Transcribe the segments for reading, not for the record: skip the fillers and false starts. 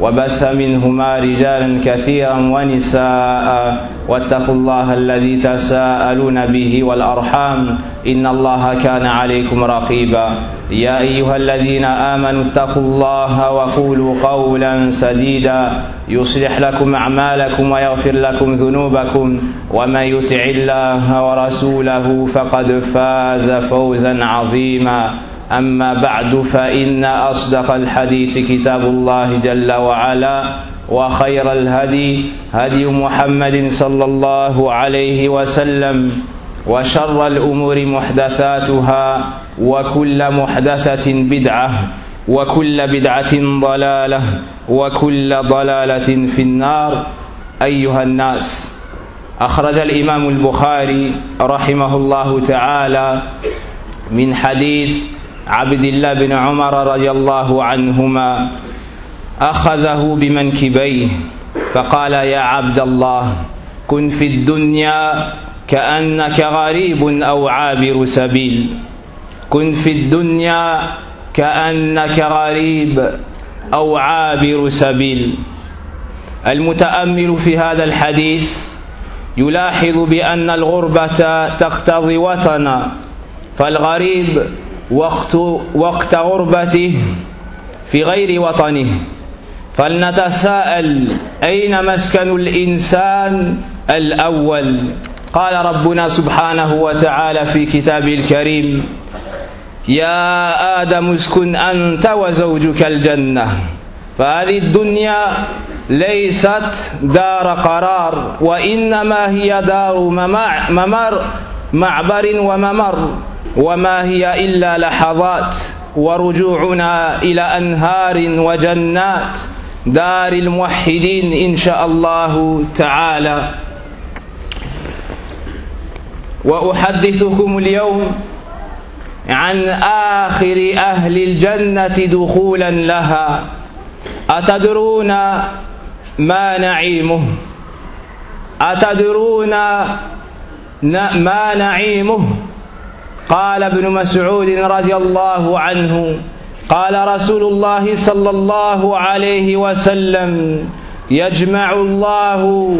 وبث منهما رجالا كثيرا ونساء واتقوا الله الذي تساءلون به والأرحام إن الله كان عليكم رقيبا يا أيها الذين آمنوا اتقوا الله وقولوا قولا سديدا يصلح لكم أعمالكم ويغفر لكم ذنوبكم ومن يطع الله ورسوله فقد فاز فوزا عظيما أما بعد فإن أصدق الحديث كتاب الله جل وعلا وخير الهدي هدي محمد صلى الله عليه وسلم وشر الأمور محدثاتها وكل محدثة بدعة وكل بدعة ضلالة وكل ضلالة في النار أيها الناس. أخرج الإمام البخاري رحمه الله تعالى من حديث عبد الله بن عمر رضي الله عنهما أخذه بمنكبيه فقال يا عبد الله كن في الدنيا كأنك غريب أو عابر سبيل كن في الدنيا كأنك غريب أو عابر سبيل. المتأمل في هذا الحديث يلاحظ بأن الغربة تقتضي وطنا، فالغريب وقت غربته في غير وطنه، فلنتساءل أين مسكن الإنسان الأول؟ قال ربنا سبحانه وتعالى في كتابه الكريم يا آدم اسكن أنت وزوجك الجنة. فهذه الدنيا ليست دار قرار، وإنما هي دار معبر وممر، وما هي إلا لحظات، ورجوعنا إلى أنهار وجنات دار الموحدين إن شاء الله تعالى. وأحدثكم اليوم عن آخر أهل الجنة دخولا لها، أتدرون ما نعيمه؟ أتدرون ما نعيمه؟ قال ابن مسعود رضي الله عنه قال رسول الله صلى الله عليه وسلم يجمع الله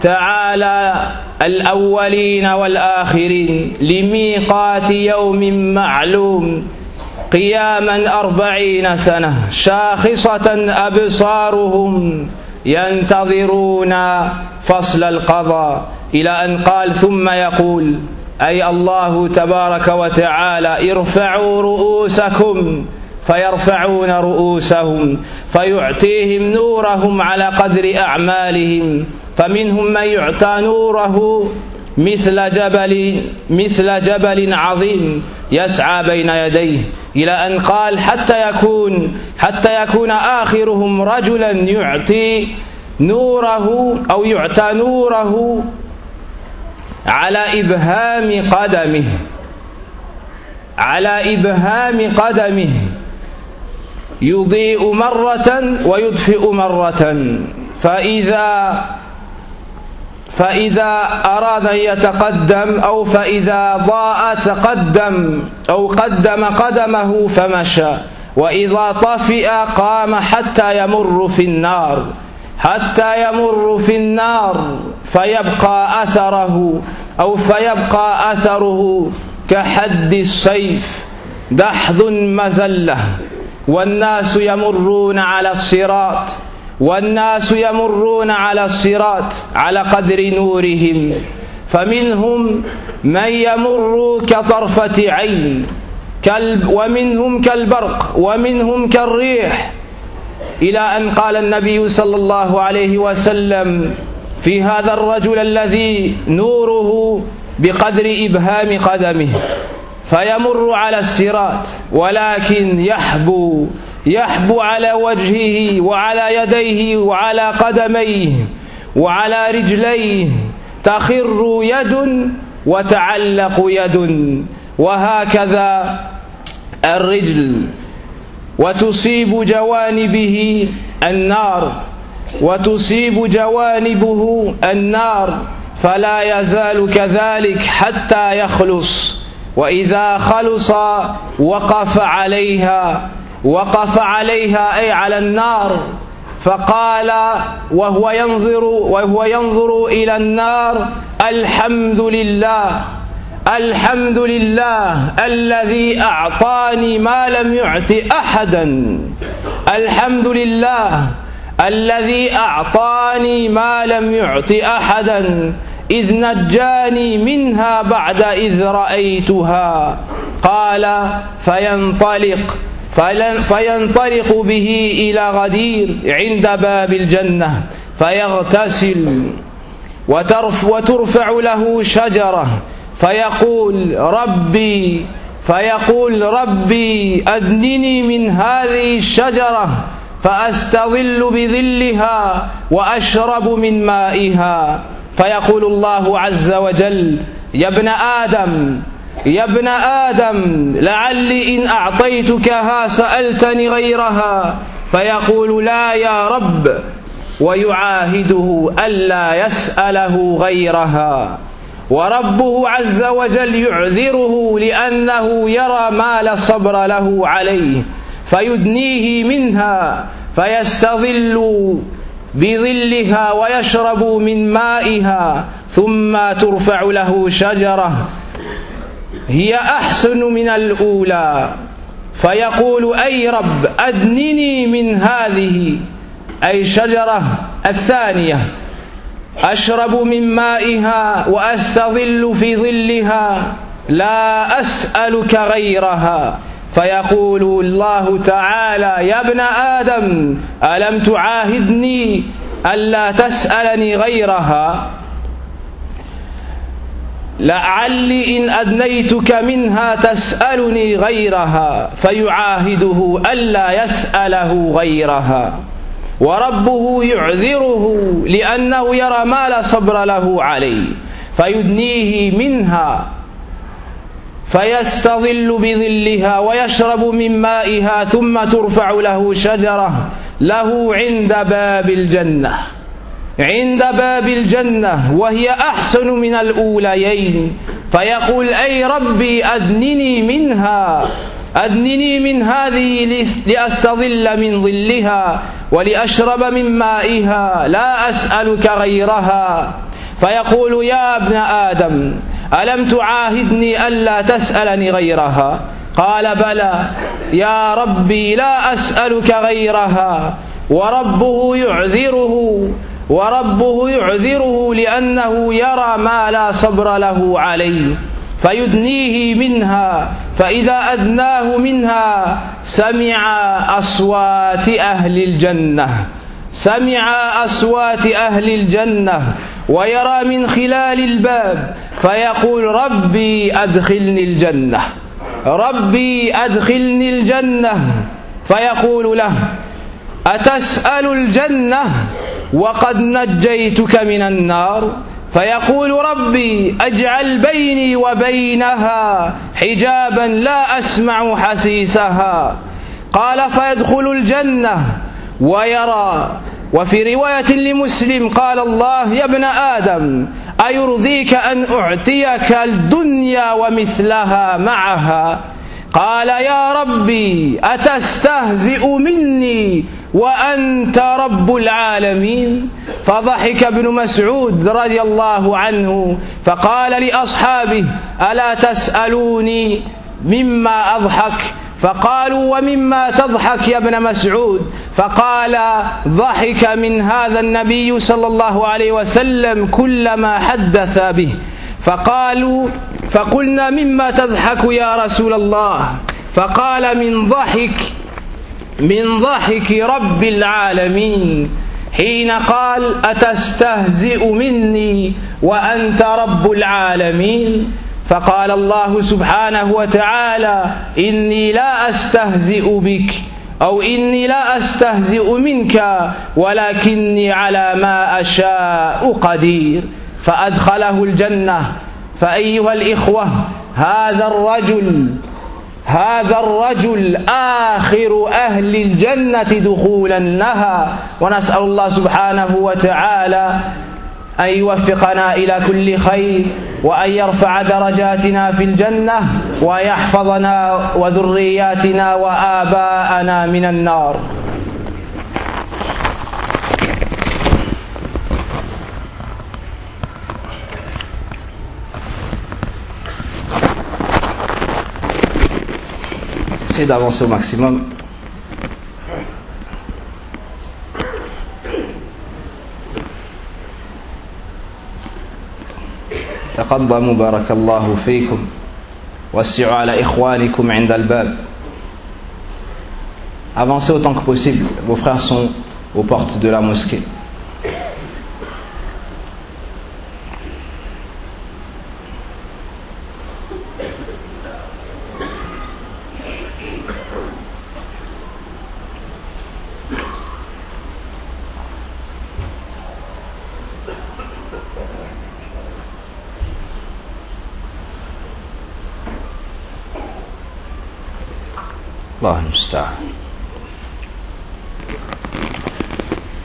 تعالى الأولين والآخرين لميقات يوم معلوم قياما 40 سنة شاخصة أبصارهم ينتظرون فصل القضاء، إلى أن قال ثم يقول أي الله تبارك وتعالى ارفعوا رؤوسكم، فيرفعون رؤوسهم فيعطيهم نورهم على قدر أعمالهم، فمنهم من يعطى نوره مثل جبل عظيم يسعى بين يديه، إلى أن قال حتى يكون آخرهم رجلا يعطى نوره على إبهام قدمه يضيء مرة ويطفئ مرة، فإذا أراد أن يتقدم أو فإذا ضاء تقدم أو قدم قدمه فمشى، وإذا طفئ قام حتى يمر في النار فيبقى أثره كحد السيف دحض مزلة. والناس يمرون على الصراط على قدر نورهم، فمنهم من يمر كطرفة عين ومنهم كالبرق ومنهم كالريح، إلى أن قال النبي صلى الله عليه وسلم في هذا الرجل الذي نوره بقدر إبهام قدمه، فيمر على الصراط ولكن يحبو على وجهه وعلى يديه وعلى قدميه وعلى رجليه تخر يد وتعلق يد وهكذا الرجل وتصيب جوانبه النار فلا يزال كذلك حتى يخلص وإذا خلص وقف عليها أي على النار فقال وهو ينظر إلى النار الحمد لله الذي أعطاني ما لم يعط أحدا إذ نجاني منها بعد إذ رأيتها قال فينطلق به إلى غدير عند باب الجنة فيغتسل وترفع له شجرة فيقول ربي أدنني من هذه الشجرة فأستظل بظلها وأشرب من مائها فيقول الله عز وجل يا ابن آدم لعلي إن أعطيتكها سألتني غيرها فيقول لا يا رب ويعاهده ألا يسأله غيرها وربه عز وجل يعذره لأنه يرى ما لا صبر له عليه فيدنيه منها فيستظل بظلها ويشرب من مائها ثم ترفع له شجرة هي أحسن من الأولى فيقول أي رب أدنني من هذه أي شجرة الثانية أشرب من مائها وأستظل في ظلها لا أسألك غيرها فيقول الله تعالى يا ابن آدم ألم تعاهدني ألا تسألني غيرها لعلي إن أدنيتك منها تسألني غيرها فيعاهده ألا يسأله غيرها وربه يعذره لأنه يرى ما لا صبر له عليه فيدنيه منها فيستظل بظلها ويشرب من مائها ثم ترفع له شجرة له عند باب الجنة وهي أحسن من الأوليين فيقول أي ربي أدنني من هذه لأستظل من ظلها ولأشرب من مائها لا أسألك غيرها فيقول يا ابن آدم ألم تعاهدني ألا تسألني غيرها قال بلى يا ربي لا أسألك غيرها وربه يعذره لأنه يرى ما لا صبر له عليه فيدنيه منها فإذا أدناه منها سمع أصوات أهل الجنة ويرى من خلال الباب فيقول ربي أدخلني الجنة فيقول له أتسأل الجنة وقد نجيتك من النار فيقول ربي أجعل بيني وبينها حجابا لا أسمع حسيسها قال فيدخل الجنة ويرى وفي رواية لمسلم قال الله يا ابن آدم أيرضيك أن أعطيك الدنيا ومثلها معها قال يا ربي أتستهزئ مني وأنت رب العالمين فضحك ابن مسعود رضي الله عنه فقال لأصحابه ألا تسألوني مما أضحك فقالوا ومما تضحك يا ابن مسعود فقال ضحك من هذا النبي صلى الله عليه وسلم كلما حدث به فقالوا فقلنا مما تضحك يا رسول الله فقال من ضحك رب العالمين حين قال أتستهزئ مني وأنت رب العالمين فقال الله سبحانه وتعالى إني لا أستهزئ بك أو إني لا أستهزئ منك ولكني على ما أشاء قدير فأدخله الجنة. فأيها الإخوة هذا الرجل آخر أهل الجنة دخولا لها، ونسأل الله سبحانه وتعالى أن يوفقنا إلى كل خير وأن يرفع درجاتنا في الجنة ويحفظنا وذرياتنا وآباءنا من النار. Essayez d'avancer au maximum. تقدموا بارك الله فيكم وسعوا على إخوانكم عند الباب. Avancez autant que possible, vos frères sont aux portes de la mosquée.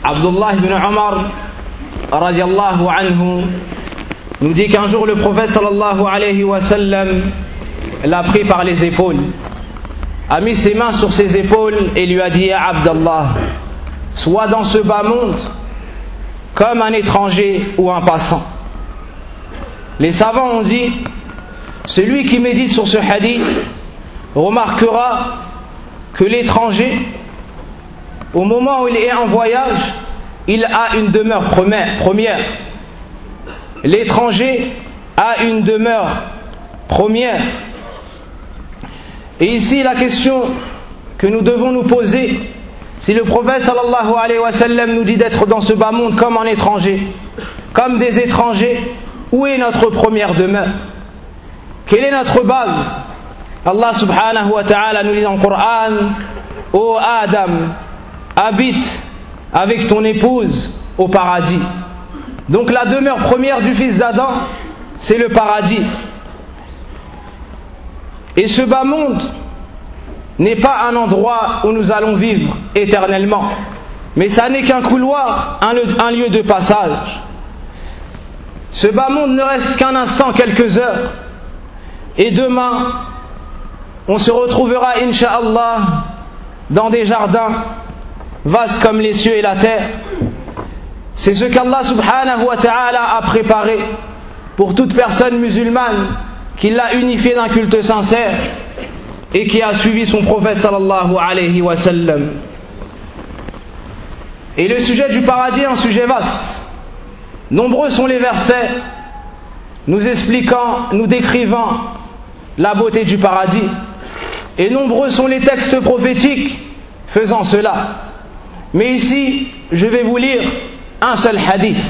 Abdullah ibn Omar radiallahu anhu nous dit qu'un jour le prophète sallallahu alayhi wa sallam l'a pris par les épaules, a mis ses mains sur ses épaules et lui a dit: Ya Abdallah, sois dans ce bas monde comme un étranger ou un passant. Les savants ont dit: celui qui médite sur ce hadith remarquera que l'étranger, au moment où il est en voyage, il a une demeure première. L'étranger a une demeure première. Et ici, la question que nous devons nous poser, si le prophète sallallahu alayhi wa sallam nous dit d'être dans ce bas monde comme un étranger, comme des étrangers, où est notre première demeure? Quelle est notre base? Allah subhanahu wa ta'ala nous dit dans le Coran: ô Adam, habite avec ton épouse au paradis. Donc la demeure première du fils d'Adam, c'est le paradis. Et ce bas monde n'est pas un endroit où nous allons vivre éternellement, mais ça n'est qu'un couloir, un lieu de passage. Ce bas monde ne reste qu'un instant, quelques heures, et demain on se retrouvera, incha'Allah, dans des jardins vastes comme les cieux et la terre. C'est ce qu'Allah subhanahu wa ta'ala a préparé pour toute personne musulmane qui l'a unifié d'un culte sincère et qui a suivi son prophète sallallahu alayhi wa sallam. Et le sujet du paradis est un sujet vaste. Nombreux sont les versets nous expliquant, nous décrivant la beauté du paradis. Et nombreux sont les textes prophétiques faisant cela. Mais ici, je vais vous lire un seul hadith.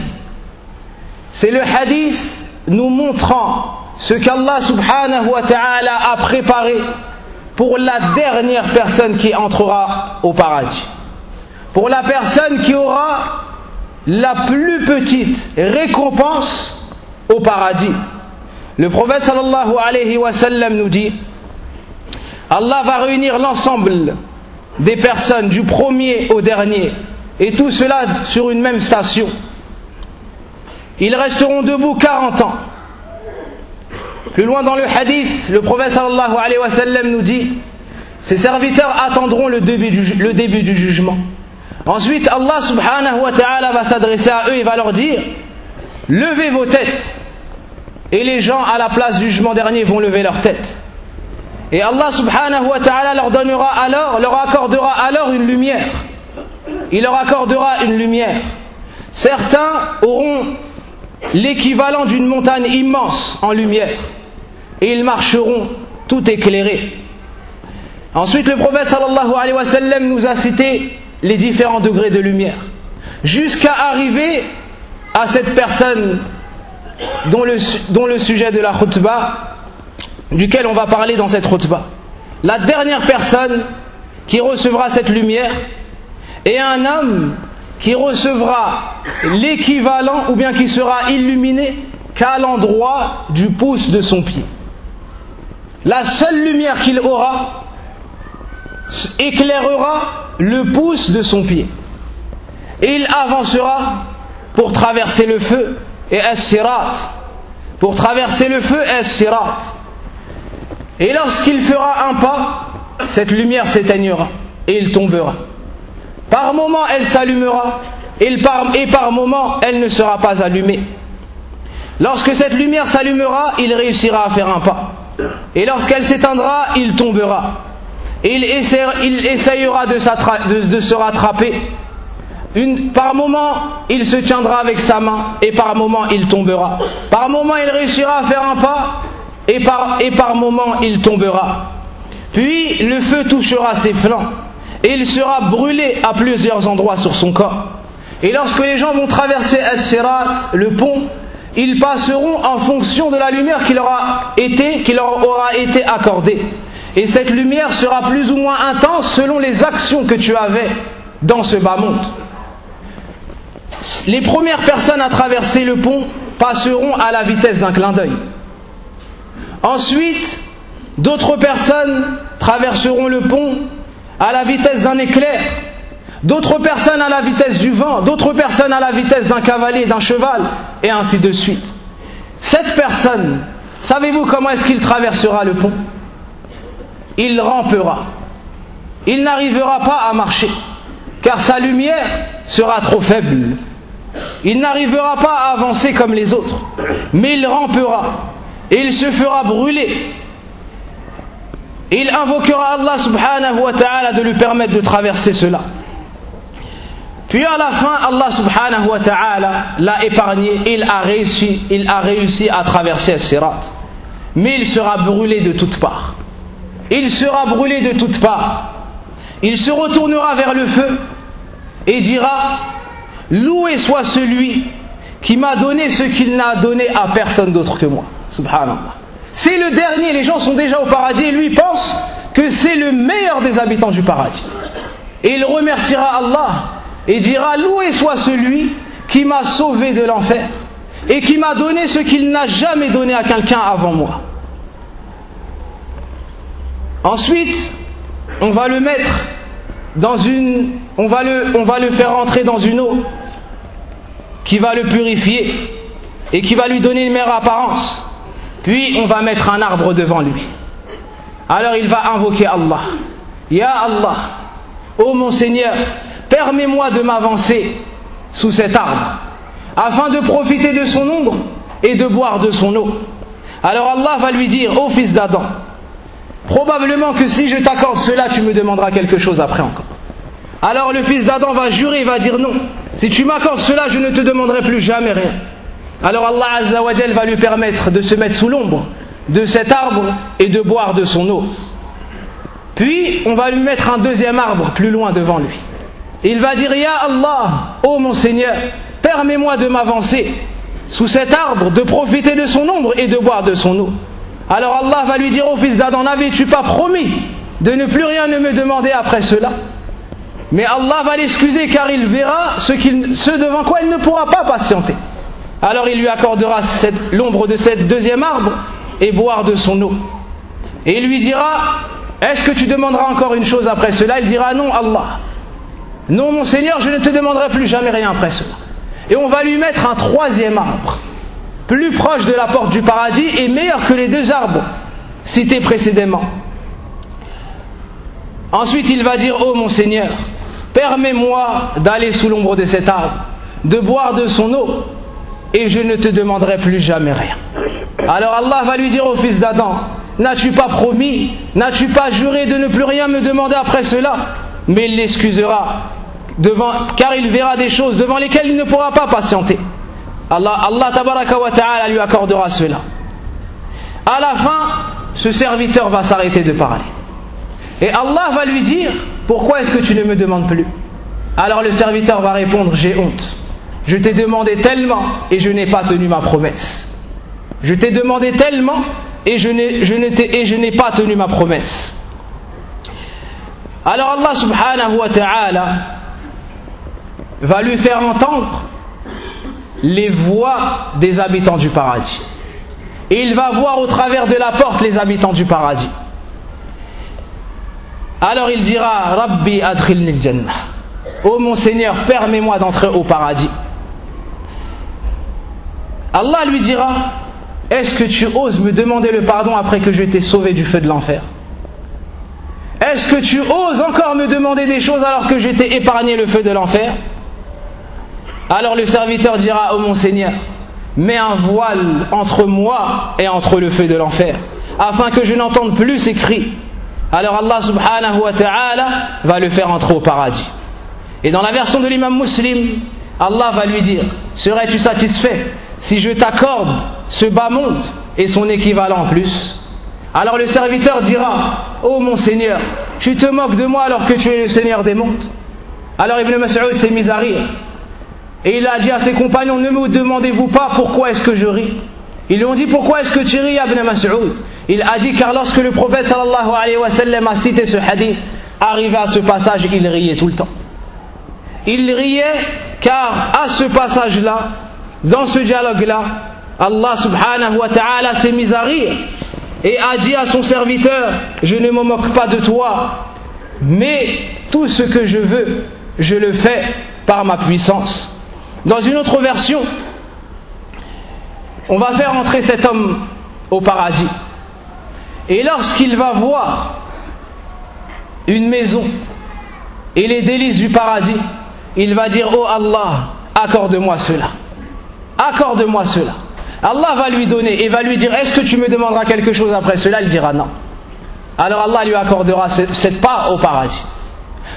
C'est le hadith nous montrant ce qu'Allah subhanahu wa ta'ala a préparé pour la dernière personne qui entrera au paradis. Pour la personne qui aura la plus petite récompense au paradis. Le prophète sallallahu alayhi wa sallam nous dit: Allah va réunir l'ensemble des personnes du premier au dernier, et tout cela sur une même station. Ils resteront debout 40 ans. Plus loin dans le hadith, le prophète sallallahu alayhi wa sallam nous dit: ses serviteurs attendront le début du jugement. Ensuite, Allah subhanahu wa ta'ala va s'adresser à eux et va leur dire: levez vos têtes. Et les gens à la place du jugement dernier vont lever leur tête. Et Allah subhanahu wa ta'ala leur accordera alors une lumière. Il leur accordera une lumière. Certains auront l'équivalent d'une montagne immense en lumière. Et ils marcheront tout éclairés. Ensuite, le prophète sallallahu alayhi wa sallam nous a cité les différents degrés de lumière, jusqu'à arriver à cette personne dont le sujet de la khutbah duquel on va parler dans cette khutbah. La dernière personne qui recevra cette lumière est un homme qui recevra l'équivalent ou bien qui sera illuminé qu'à l'endroit du pouce de son pied. La seule lumière qu'il aura éclairera le pouce de son pied. Et il avancera pour traverser le feu et as-sirat. Pour traverser le feu et as-sirat. Et lorsqu'il fera un pas, cette lumière s'éteignera et il tombera. Par moments elle s'allumera et par moments elle ne sera pas allumée. Lorsque cette lumière s'allumera, il réussira à faire un pas. Et lorsqu'elle s'éteindra, il tombera. Et il essayera de se rattraper. Par moment, il se tiendra avec sa main et par moment, il tombera. Par moment, il réussira à faire un pas et par moment, il tombera. Puis, le feu touchera ses flancs et il sera brûlé à plusieurs endroits sur son corps. Et lorsque les gens vont traverser As-Sirat, le pont, ils passeront en fonction de la lumière qui leur aura été accordée. Et cette lumière sera plus ou moins intense selon les actions que tu avais dans ce bas monde. Les premières personnes à traverser le pont passeront à la vitesse d'un clin d'œil. Ensuite, d'autres personnes traverseront le pont à la vitesse d'un éclair, d'autres personnes à la vitesse du vent, d'autres personnes à la vitesse d'un cavalier, d'un cheval, et ainsi de suite. Cette personne, savez-vous comment est-ce qu'il traversera le pont ? Il rampera. Il n'arrivera pas à marcher, car sa lumière sera trop faible. Il n'arrivera pas à avancer comme les autres, mais il rampera, et il se fera brûler. Il invoquera Allah subhanahu wa ta'ala de lui permettre de traverser cela. Puis à la fin, Allah subhanahu wa ta'ala l'a épargné, il a réussi à traverser As-Sirat. Mais il sera brûlé de toutes parts. Il se retournera vers le feu et dira: loué soit celui qui m'a donné ce qu'il n'a donné à personne d'autre que moi. Subhanallah. C'est le dernier, les gens sont déjà au paradis et lui pense que c'est le meilleur des habitants du paradis. Et il remerciera Allah et dira: loué soit celui qui m'a sauvé de l'enfer et qui m'a donné ce qu'il n'a jamais donné à quelqu'un avant moi. Ensuite, on va le mettre dans on va le faire entrer dans une eau qui va le purifier et qui va lui donner une meilleure apparence. Puis on va mettre un arbre devant lui. Alors il va invoquer Allah. Ya Allah, ô mon Seigneur, permets-moi de m'avancer sous cet arbre, afin de profiter de son ombre et de boire de son eau. Alors Allah va lui dire: ô fils d'Adam, probablement que si je t'accorde cela, tu me demanderas quelque chose après encore. Alors le fils d'Adam va jurer, il va dire: non, si tu m'accordes cela, je ne te demanderai plus jamais rien. Alors Allah Azza wa Jal va lui permettre de se mettre sous l'ombre de cet arbre et de boire de son eau. Puis on va lui mettre un deuxième arbre plus loin devant lui. Il va dire: Ya Allah, ô mon Seigneur, permets-moi de m'avancer sous cet arbre, de profiter de son ombre et de boire de son eau. Alors Allah va lui dire: ô fils d'Adam, n'avais-tu pas promis de ne plus rien ne me demander après cela ? Mais Allah va l'excuser, car il verra ce devant quoi il ne pourra pas patienter. Alors il lui accordera l'ombre de cet deuxième arbre et boire de son eau. Et il lui dira: est-ce que tu demanderas encore une chose après cela ? Il dira: non Allah, non mon Seigneur, je ne te demanderai plus jamais rien après cela. Et on va lui mettre un troisième arbre, plus proche de la porte du paradis et meilleur que les deux arbres cités précédemment. Ensuite il va dire: ô mon Seigneur, permets-moi d'aller sous l'ombre de cet arbre, de boire de son eau, et je ne te demanderai plus jamais rien. Alors Allah va lui dire: ô fils d'Adam, n'as-tu pas promis, n'as-tu pas juré de ne plus rien me demander après cela ? Mais il l'excusera, car il verra des choses devant lesquelles il ne pourra pas patienter. Allah tabaraka wa ta'ala lui accordera cela. À la fin, ce serviteur va s'arrêter de parler. Et Allah va lui dire: pourquoi est-ce que tu ne me demandes plus ? Alors le serviteur va répondre: j'ai honte. Je t'ai demandé tellement et je n'ai pas tenu ma promesse. Je t'ai demandé tellement et je n'ai pas tenu ma promesse. Alors Allah subhanahu wa ta'ala va lui faire entendre les voix des habitants du paradis. Et il va voir au travers de la porte les habitants du paradis. Alors il dira « Rabbi adkhilni al-jannah » « Oh mon Seigneur, permets-moi d'entrer au paradis. » Allah lui dira « Est-ce que tu oses me demander le pardon après que je t'ai sauvé du feu de l'enfer ? Est-ce que tu oses encore me demander des choses alors que je t'ai épargné le feu de l'enfer ?» Alors le serviteur dira « Oh mon Seigneur, mets un voile entre moi et entre le feu de l'enfer, afin que je n'entende plus ces cris. » Alors Allah subhanahu wa ta'ala va le faire entrer au paradis. Et dans la version de l'imam Muslim, Allah va lui dire « Serais-tu satisfait si je t'accorde ce bas monde et son équivalent en plus ?» Alors le serviteur dira « Oh mon Seigneur, tu te moques de moi alors que tu es le Seigneur des mondes ?» Alors Ibn Mas'ud s'est mis à rire. Et il a dit à ses compagnons « Ne me demandez-vous pas pourquoi est-ce que je ris ?» Ils lui ont dit « Pourquoi est-ce que tu ris, Ibn Mas'ud ?» Il a dit « Car lorsque le prophète sallallahu alayhi wa sallam a cité ce hadith, arrivé à ce passage, il riait tout le temps. » Il riait car à ce passage-là, dans ce dialogue-là, Allah subhanahu wa ta'ala s'est mis à rire et a dit à son serviteur « Je ne me moque pas de toi, mais tout ce que je veux, je le fais par ma puissance. » Dans une autre version, on va faire entrer cet homme au paradis. Et lorsqu'il va voir une maison et les délices du paradis, il va dire « Oh Allah, accorde-moi cela. Accorde-moi cela. » Allah va lui donner et va lui dire « Est-ce que tu me demanderas quelque chose après cela ?» Il dira « Non. » Alors Allah lui accordera cette part au paradis.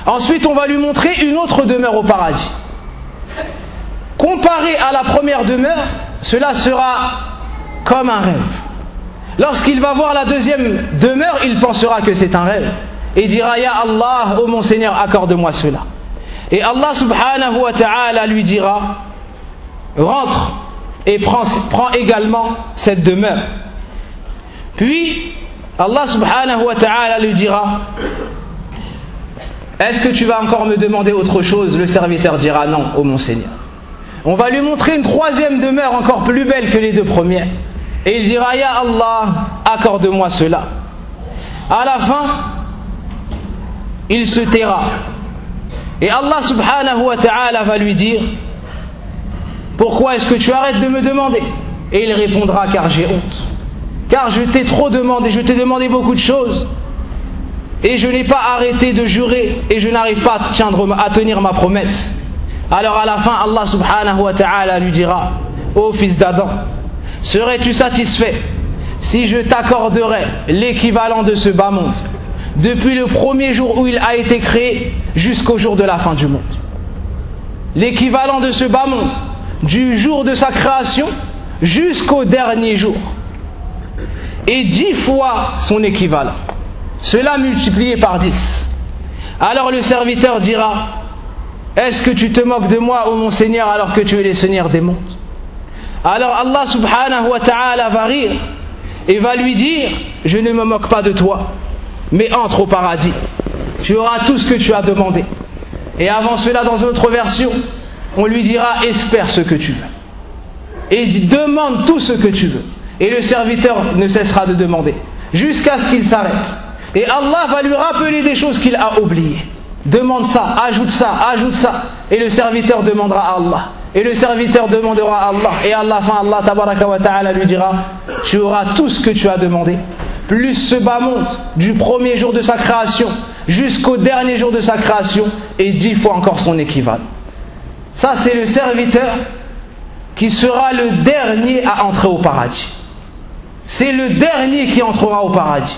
Ensuite, on va lui montrer une autre demeure au paradis. Comparé à la première demeure, cela sera comme un rêve. Lorsqu'il va voir la deuxième demeure, il pensera que c'est un rêve. Et dira « Ya Allah, oh mon Seigneur, accorde-moi cela. » Et Allah subhanahu wa ta'ala lui dira « Rentre et prends également cette demeure. » Puis, Allah subhanahu wa ta'ala lui dira « Est-ce que tu vas encore me demander autre chose ?» Le serviteur dira « Non, ô mon Seigneur. » On va lui montrer une troisième demeure encore plus belle que les deux premières. Et il dira « Ya Allah, accorde-moi cela. » À la fin, il se taira. Et Allah subhanahu wa ta'ala va lui dire « Pourquoi est-ce que tu arrêtes de me demander ?» Et il répondra « Car j'ai honte. Car je t'ai trop demandé, je t'ai demandé beaucoup de choses. Et je n'ai pas arrêté de jurer et je n'arrive pas à tenir ma promesse. » Alors à la fin, Allah subhanahu wa ta'ala lui dira « Ô fils d'Adam, serais-tu satisfait si je t'accorderais l'équivalent de ce bas monde ? Depuis le premier jour où il a été créé jusqu'au jour de la fin du monde. L'équivalent de ce bas monde, du jour de sa création jusqu'au dernier jour. Et 10 fois son équivalent. Cela multiplié par 10. Alors le serviteur dira, « Est-ce que tu te moques de moi, ô mon Seigneur, alors que tu es le Seigneur des mondes ?» Alors Allah subhanahu wa ta'ala va rire et va lui dire, « Je ne me moque pas de toi. » Mais entre au paradis, tu auras tout ce que tu as demandé. Et avant cela, dans une autre version, on lui dira, espère ce que tu veux. Et demande tout ce que tu veux. Et le serviteur ne cessera de demander, jusqu'à ce qu'il s'arrête. Et Allah va lui rappeler des choses qu'il a oubliées. Demande ça, ajoute ça, ajoute ça. Et le serviteur demandera à Allah. Et le serviteur demandera à Allah. Et à la fin, Allah tabaraka wa ta'ala lui dira, tu auras tout ce que tu as demandé. Plus ce bas monde, du premier jour de sa création jusqu'au dernier jour de sa création, et 10 fois encore son équivalent. Ça, c'est le serviteur qui sera le dernier à entrer au paradis. C'est le dernier qui entrera au paradis.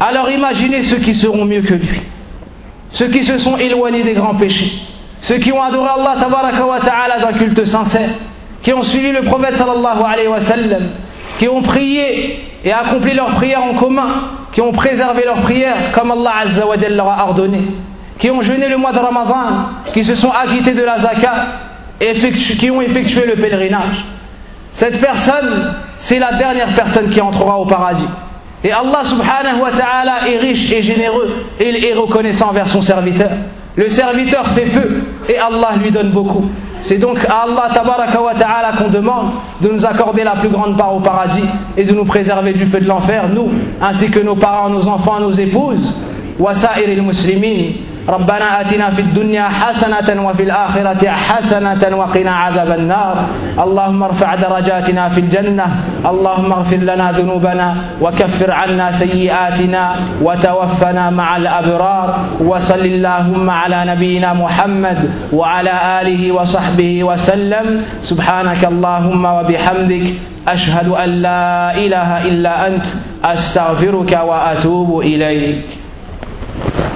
Alors imaginez ceux qui seront mieux que lui, ceux qui se sont éloignés des grands péchés, ceux qui ont adoré Allah tabaraka wa ta'ala d'un culte sincère, qui ont suivi le prophète sallallahu alayhi wa sallam, qui ont prié et accompli leurs prières en commun, qui ont préservé leurs prières comme Allah Azza wa Jalla leur a ordonné, qui ont jeûné le mois de Ramadan, qui se sont acquittés de la zakat, qui ont effectué le pèlerinage. Cette personne, c'est la dernière personne qui entrera au paradis. Et Allah subhanahu wa ta'ala est riche et généreux, et il est reconnaissant vers son serviteur. Le serviteur fait peu et Allah lui donne beaucoup. C'est donc à Allah tabaraka wa ta'ala qu'on demande de nous accorder la plus grande part au paradis et de nous préserver du feu de l'enfer, nous, ainsi que nos parents, nos enfants, nos épouses. Wa sa'iril muslimin. ربنا آتنا في الدنيا حسنة وفي الآخرة حسنة وقنا عذاب النار اللهم ارفع درجاتنا في الجنة اللهم اغفر لنا ذنوبنا وكفر عنا سيئاتنا وتوفنا مع الأبرار وصل اللهم على نبينا محمد وعلى آله وصحبه وسلم سبحانك اللهم وبحمدك أشهد أن لا إله إلا أنت أستغفرك وأتوب إليك